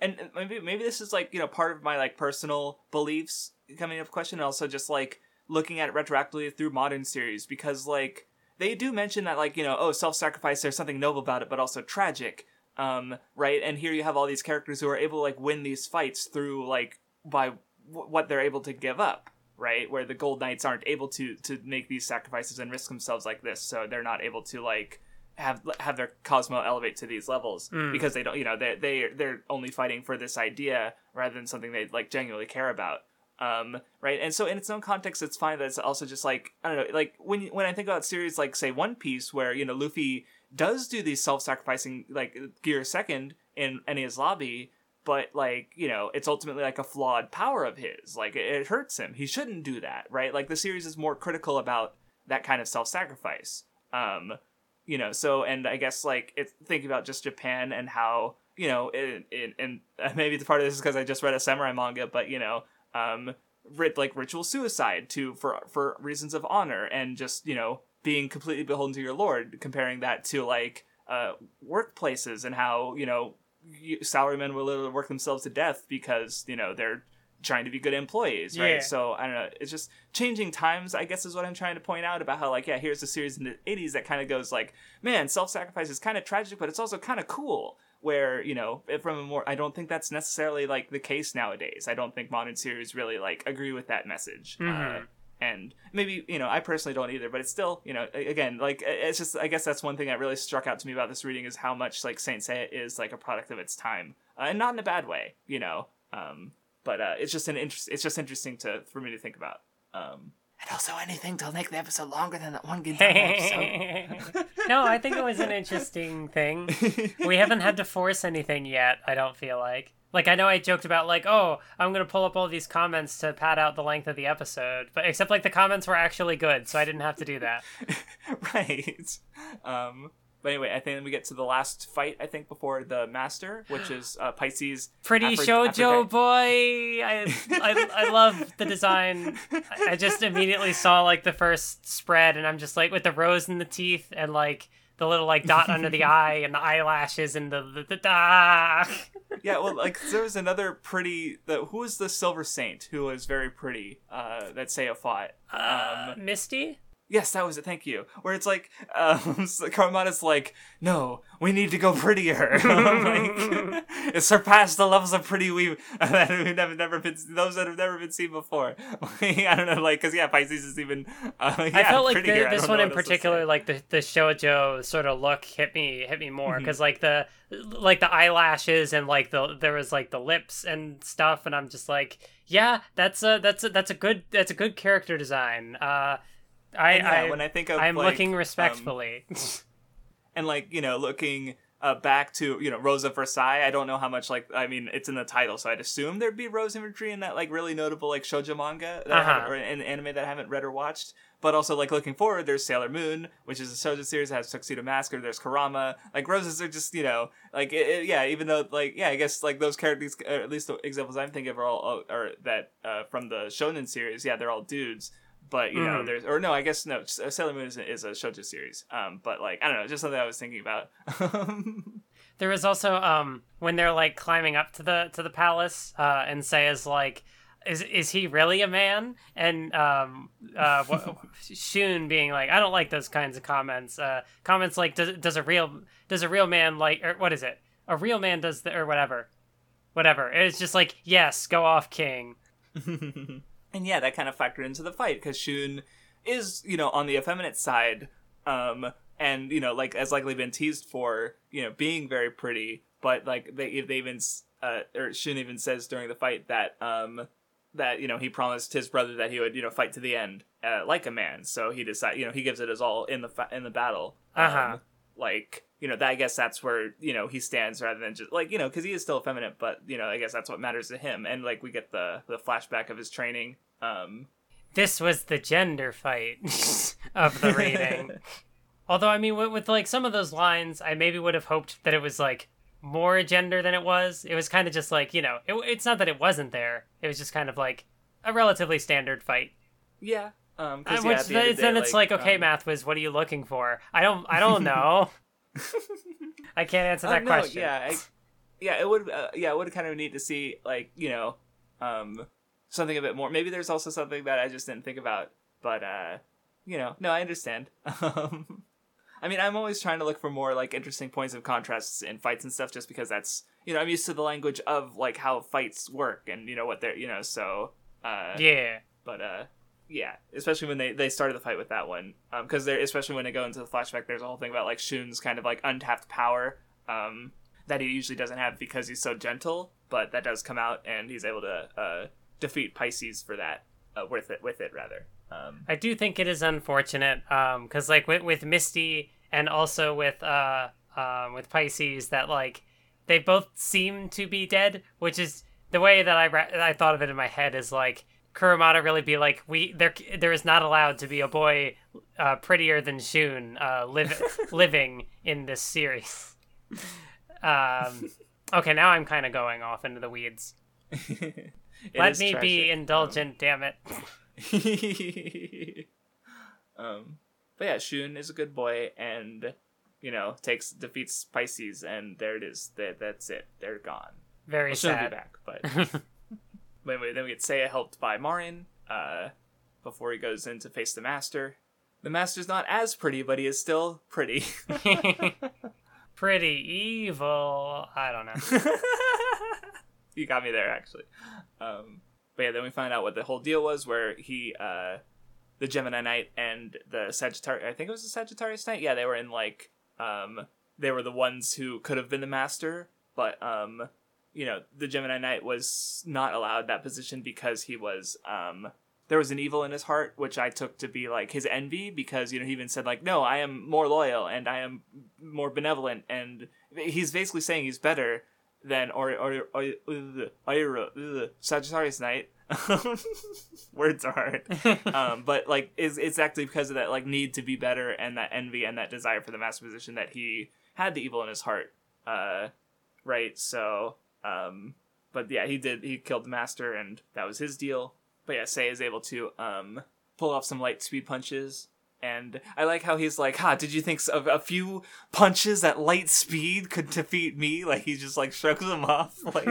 and maybe this is like, part of my like personal beliefs coming up question, and also just like looking at it retroactively through modern series, because like they do mention that like, self-sacrifice, there's something noble about it, but also tragic. Right, and here you have all these characters who are able to like win these fights through like by what they're able to give up, right, where the Gold Knights aren't able to make these sacrifices and risk themselves like this, so they're not able to like have their Cosmo elevate to these levels because they don't, they're only fighting for this idea rather than something they like genuinely care about. Right, and so in its own context, it's fine, but it's also just like, I don't know, like when I think about series like say One Piece, where Luffy does do these self-sacrificing like gear second in Enya's lobby, but like it's ultimately like a flawed power of his, like it hurts him, he shouldn't do that, right? Like the series is more critical about that kind of self-sacrifice. You know, so, and I guess, like, it's thinking about just Japan and how, you know, and maybe the part of this is because I just read a samurai manga, but, you know, like, ritual suicide for reasons of honor and just, you know, being completely beholden to your lord, comparing that to, like, workplaces and how, you know, salarymen will literally work themselves to death because, you know, they're trying to be good employees, right? Yeah. So, I don't know. It's just changing times, I guess, is what I'm trying to point out about how, like, yeah, here's a series in the 80s that kind of goes, like, man, self-sacrifice is kind of tragic, but it's also kind of cool, where, you know, from a more... I don't think that's necessarily, like, the case nowadays. I don't think modern series really, like, agree with that message. Mm-hmm. And maybe, you know, I personally don't either, but it's still, you know, again, like, it's just, I guess that's one thing that really struck out to me about this reading is how much, like, Saint Seiya is, like, a product of its time. And not in a bad way, you know. But it's just interesting for me to think about. And also anything to make the episode longer than that one good episode. No, I think it was an interesting thing. We haven't had to force anything yet, I don't feel like. Like, I know I joked about, like, oh, I'm going to pull up all these comments to pad out the length of the episode. But except, like, the comments were actually good, so I didn't have to do that. Right. But anyway, I think we get to the last fight, I think, before the Master, which is Pisces. Pretty shoujo boy! I love the design. I just immediately saw, like, the first spread, and I'm just, like, with the rose in the teeth and, like, the little, like, dot under the eye and the eyelashes and the da. Yeah, well, like, there was another pretty... who was the Silver Saint who was very pretty that Seiya fought? Misty? Yes, that was it. Thank you. Where it's like, Karamata's like, no, we need to go prettier. Like, it surpassed the levels of pretty those that have never been seen before. I don't know, like, because yeah, Pisces is even. I felt like this one in particular, like the shoujo sort of look hit me more because like the eyelashes and like there was like the lips and stuff, and I'm just like, yeah, that's a good character design. When I think of, I'm like, looking respectfully, and like, you know, looking back to, you know, Rose of Versailles. I don't know how much, like, I mean, it's in the title, so I'd assume there'd be rose imagery in that, like, really notable, like, shoujo manga that or an anime that I haven't read or watched. But also, like, looking forward, there's Sailor Moon, which is a shoujo series that has Tuxedo Mask, or there's Kurama. Like, roses are just, you know, like, even though, like, yeah, I guess, like, those characters, or at least the examples I'm thinking of are all, or that from the Shonen series, yeah, they're all dudes. But, you know, there's... Or, no, I guess, no, Sailor Moon is a shoujo series. But, like, I don't know, just something I was thinking about. There was also, when they're, like, climbing up to the palace, and Seiya's like, is he really a man? And Shun being like, I don't like those kinds of comments. Comments like, does a real man, like... Or what is it? A real man does... or whatever. Whatever. It's just like, yes, go off, king. And yeah, that kind of factored into the fight, because Shun is, you know, on the effeminate side, and, you know, like, has likely been teased for, you know, being very pretty, but, like, Shun even says during the fight that, that, you know, he promised his brother that he would, you know, fight to the end, like a man, so he decides, you know, he gives it his all in the battle. Like, you know, I guess that's where, you know, he stands rather than just, like, you know, because he is still effeminate, but, you know, I guess that's what matters to him. And, like, we get the flashback of his training. This was the gender fight of the reading. Although, I mean, with, like, some of those lines, I maybe would have hoped that it was, like, more gender than it was. It was kind of just, like, you know, it's not that it wasn't there. It was just kind of, like, a relatively standard fight. Yeah. It's like, okay, Mathwiz, what are you looking for? I don't know. I can't answer that question. It would kind of need to see, like, you know, something a bit more. Maybe there's also something that I just didn't think about, but you know, no, I understand. I mean, I'm always trying to look for more, like, interesting points of contrasts in fights and stuff, just because that's, you know, I'm used to the language of, like, how fights work and, you know, what they're, you know, so yeah, especially when they started the fight with that one, because especially when they go into the flashback, there's a whole thing about, like, Shun's kind of, like, untapped power that he usually doesn't have because he's so gentle, but that does come out, and he's able to defeat Pisces for that with it rather. I do think it is unfortunate because, like, with Misty and also with Pisces, that, like, they both seem to be dead, which is the way that I thought of it in my head is like. Kurumada really be like, there is not allowed to be a boy prettier than Shun living in this series. Okay, now I'm kind of going off into the weeds. Let me tragic, be indulgent, damn it. But yeah, Shun is a good boy, and defeats Pisces, and there it is. That's it. They're gone. Very sad. She'll be back, but anyway, then we get Seiya helped by Marin before he goes in to face the Master. The Master's not as pretty, but he is still pretty. Pretty evil. I don't know. You got me there, actually. But yeah, then we find out what the whole deal was, where he, the Gemini Knight and the Sagittarius, I think it was the Sagittarius Knight? Yeah, they were in, they were the ones who could have been the Master, but, the Gemini Knight was not allowed that position because he was, there was an evil in his heart, which I took to be, his envy, because, he even said, no, I am more loyal, and I am more benevolent, and he's basically saying he's better than Sagittarius Knight. Words are hard. But is exactly because of that need to be better and that envy and that desire for the master position that he had the evil in his heart. Right. So but yeah, he killed the master, and that was his deal. But yeah, Sei is able to pull off some light speed punches. And I like how he's like, ha, did you think a few punches at light speed could defeat me? He just, shrugs them off. But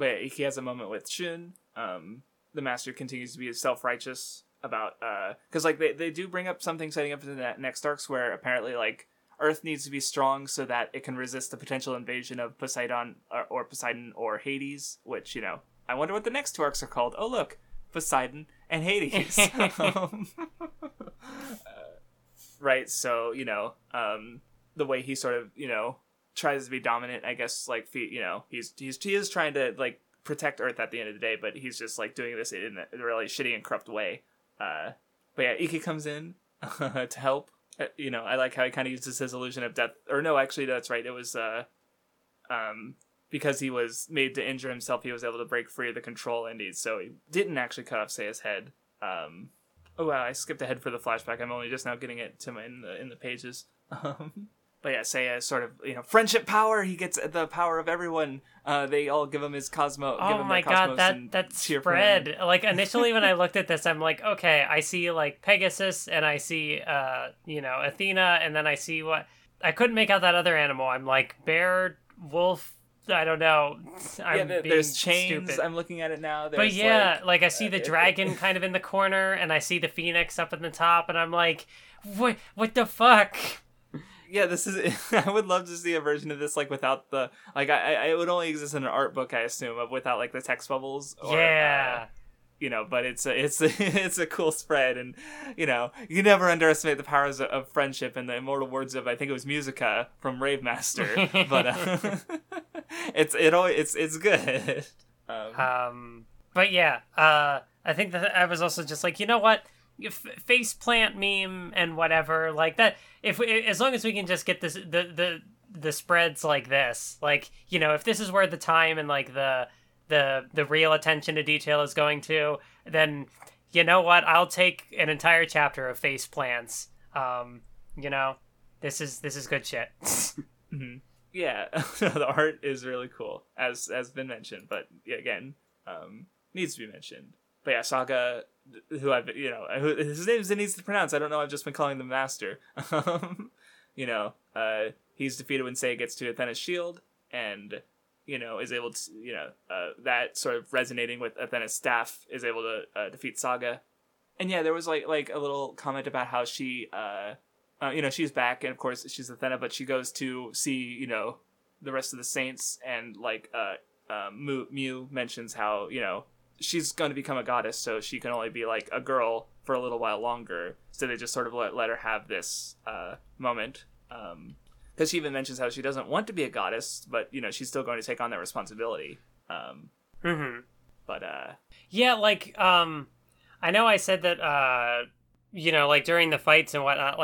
yeah, Iki has a moment with Shun. The master continues to be self-righteous about... Because, they do bring up something setting up in the next arcs where, apparently, Earth needs to be strong so that it can resist the potential invasion of Poseidon or Hades, which, I wonder what the next two arcs are called. Oh, look, Poseidon... and Hades. Right, so, the way he sort of, tries to be dominant, I guess, he is trying to, protect Earth at the end of the day, but he's just, doing this in a really shitty and corrupt way. But yeah, Ikki comes in to help. I like how he kind of uses his illusion of death. Or no, actually, that's right. It was, because he was made to injure himself, he was able to break free of the control indies, so he didn't actually cut off Seiya's head. Oh wow, I skipped ahead for the flashback. I'm only just now getting it to my in the pages. But yeah, Seiya is sort of friendship power. He gets the power of everyone. They all give him his Cosmo. Oh my god, that spread! Initially when I looked at this, I'm like, okay, I see Pegasus, and I see Athena, and then I see what I couldn't make out that other animal. I'm like bear, wolf. I don't know. There's chains. Stupid. I'm looking at it now. There's but yeah, I see the dragon kind of in the corner, and I see the phoenix up in the top, and I'm like, what the fuck? Yeah, this is. I would love to see a version of this without the it would only exist in an art book, I assume, of without the text bubbles. Or, yeah. But it's a cool spread, and you never underestimate the powers of friendship. And the immortal words of I think it was Musica from Ravemaster, but it's good. But yeah, I think that I was also just like, you know what, face plant meme and whatever that. If as long as we can just get this the spreads like this, if this is where the time and the real attention to detail is going to, then you know what, I'll take an entire chapter of face plants. This is good shit. Mm-hmm. Yeah. The art is really cool, as has been mentioned, but again, needs to be mentioned. But yeah, Saga, who I've his name needs to pronounce, I don't know, I've just been calling the master. He's defeated when Sei gets to Athena's shield, and is able to, that sort of resonating with Athena's staff, is able to defeat Saga. And yeah, there was a little comment about how she, she's back, and of course she's Athena, but she goes to see, the rest of the saints, and Mew mentions how, she's going to become a goddess, so she can only be a girl for a little while longer. So they just sort of let her have this moment. Because she even mentions how she doesn't want to be a goddess, but, she's still going to take on that responsibility. Mm-hmm. But, yeah, I know I said that, during the fights and whatnot,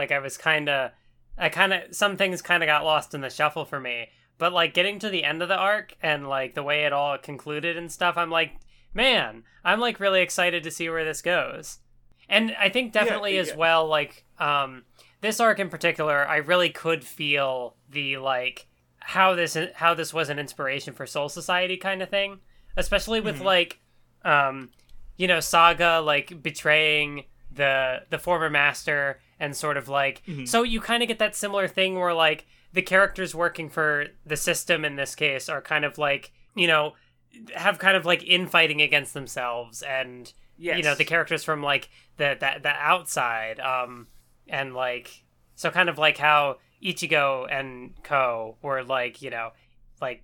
some things kind of got lost in the shuffle for me. But, getting to the end of the arc and, the way it all concluded and stuff, I'm like, man, I'm like really excited to see where this goes. And I think definitely as well, like, this arc in particular, I really could feel the, like, how this was an inspiration for Soul Society kind of thing, especially with like, you know, Saga, like, betraying the former master and sort of like, so you kind of get that similar thing where, like, the characters working for the system in this case are kind of like, you know, have kind of like infighting against themselves and, you know, the characters from like the outside, and like, so kind of like how Ichigo and co were like, you know, like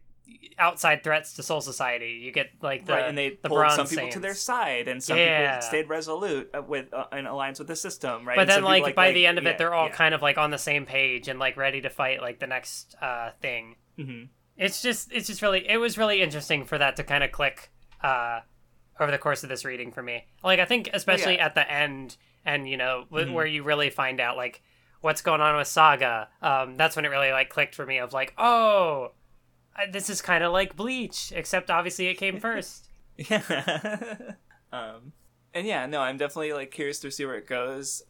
outside threats to Soul Society. You get like the right, and they the pulled some people Saints to their side, and some people stayed resolute with an alliance with the system, right? But and then like by the end of it, they're all kind of like on the same page and like ready to fight like the next thing. It's just really, it was really interesting for that to kind of click over the course of this reading for me. Like, I think especially at the end, and you know where you really find out like what's going on with Saga. That's when it really like clicked for me of like, oh, this is kind of like Bleach, except obviously it came first. And yeah, no, I'm definitely like curious to see where it goes.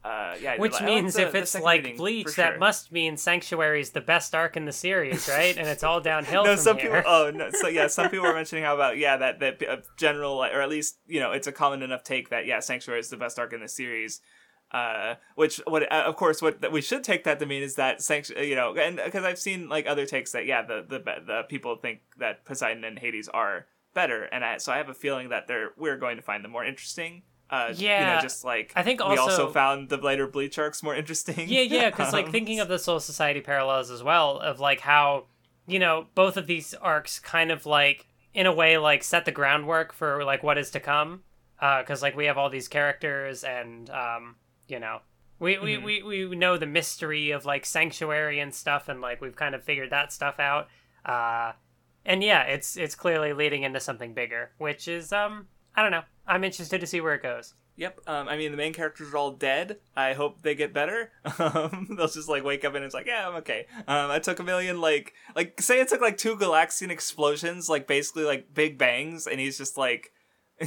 Which means if it's like Bleach, that must mean Sanctuary is the best arc in the series, right? And it's all downhill. Some people were mentioning how about that general, or at least, you know, it's a common enough take that Sanctuary is the best arc in the series. What we should take that to mean is that Sanctuary, you know, and because I've seen like other takes that the people think that Poseidon and Hades are better, and so I have a feeling that we're going to find them more interesting. You know, just like I think we also found the later Bleach arcs more interesting. Because like thinking of the Soul Society parallels as well, of like how, you know, both of these arcs kind of like in a way like set the groundwork for like what is to come, because like we have all these characters and you know, we know the mystery of like Sanctuary and stuff, and like we've kind of figured that stuff out. And yeah, it's clearly leading into something bigger, which is, I don't know. I'm interested to see where it goes. Yep. I mean, the main characters are all dead. I hope they get better. They'll just like wake up and it's like, yeah, I'm okay. I took a million, like say it took like 2 Galaxian explosions, like basically like big bangs. And he's just like, he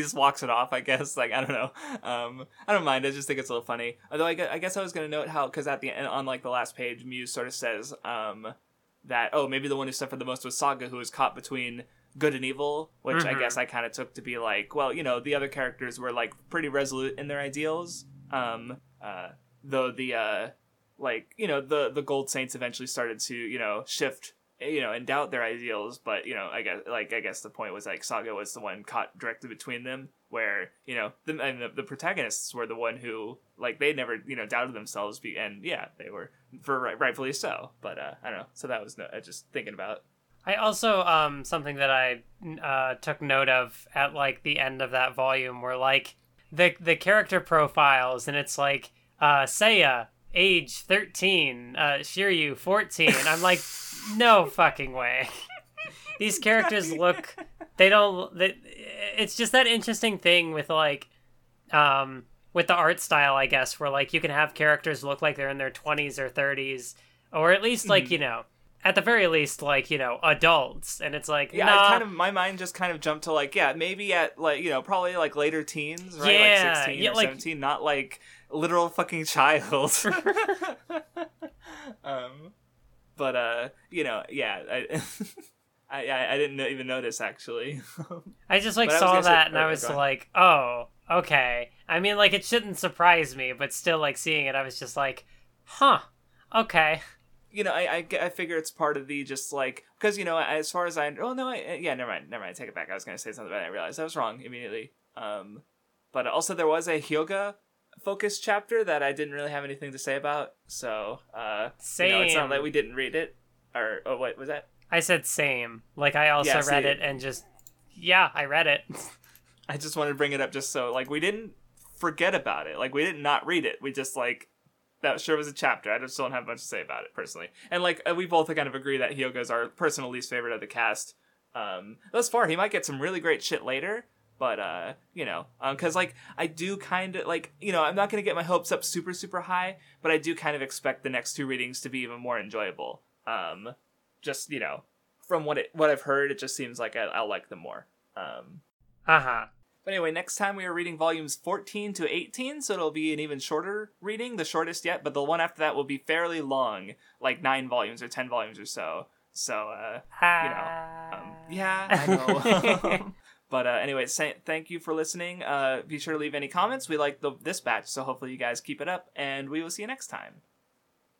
just walks it off, I guess. Like, I don't know. I don't mind. I just think it's a little funny. Although I guess I was going to note how, because at the end, on like the last page, Muse sort of says that, oh, maybe the one who suffered the most was Saga, who was caught between good and evil, which I guess I kind of took to be like, well, you know, the other characters were like pretty resolute in their ideals. Though the, like, you know, the Gold Saints eventually started to, you know, shift, you know, and doubt their ideals, but, you know, I guess the point was like Saga was the one caught directly between them, where, you know, the protagonists were the one who like they never, you know, doubted themselves, and yeah, they were rightfully so. But I don't know. So that was just thinking about. I also something that I took note of at like the end of that volume were like the character profiles, and it's like Seiya age 13, Shiryu 14. I'm like, no fucking way. These characters look, they don't, it's just that interesting thing with like, with the art style, I guess, where like you can have characters look like they're in their 20s or 30s, or at least like, you know, at the very least, like, you know, adults. And it's like, yeah, nah. My mind just kind of jumped to like, yeah, maybe at like, you know, probably like later teens, right? Yeah, like 16 or like 17, not like literal fucking child. But, you know, yeah, I didn't even notice, actually. I just, like, saw that, and I was like, oh, okay. I mean, like, it shouldn't surprise me, but still, like, seeing it, I was just like, huh, okay. You know, I figure it's part of the just, like, because, you know, as far as never mind, I take it back. I was going to say something, but I realized I was wrong immediately. But also, there was a Hyoga focused chapter that I didn't really have anything to say about, so same. You know, it's not like we didn't read it, or oh, what was that? I said same. Like, I also read it and just I read it. I just wanted to bring it up just so like we didn't forget about it, like we didn't not read it, we just like that sure was a chapter. I just don't have much to say about it personally, and like we both kind of agree that Hyoga's our personal least favorite of the cast. Thus far, he might get some really great shit later. But, you know, because, like, I do kind of, like, you know, I'm not going to get my hopes up super, super high, but I do kind of expect the next 2 readings to be even more enjoyable. Just, you know, from what I've heard, it just seems like I'll like them more. But anyway, next time we are reading volumes 14 to 18, so it'll be an even shorter reading, the shortest yet, but the one after that will be fairly long, like 9 volumes or 10 volumes or so. So, yeah, I know. But anyway, thank you for listening. Be sure to leave any comments. We like this batch, so hopefully you guys keep it up, and we will see you next time.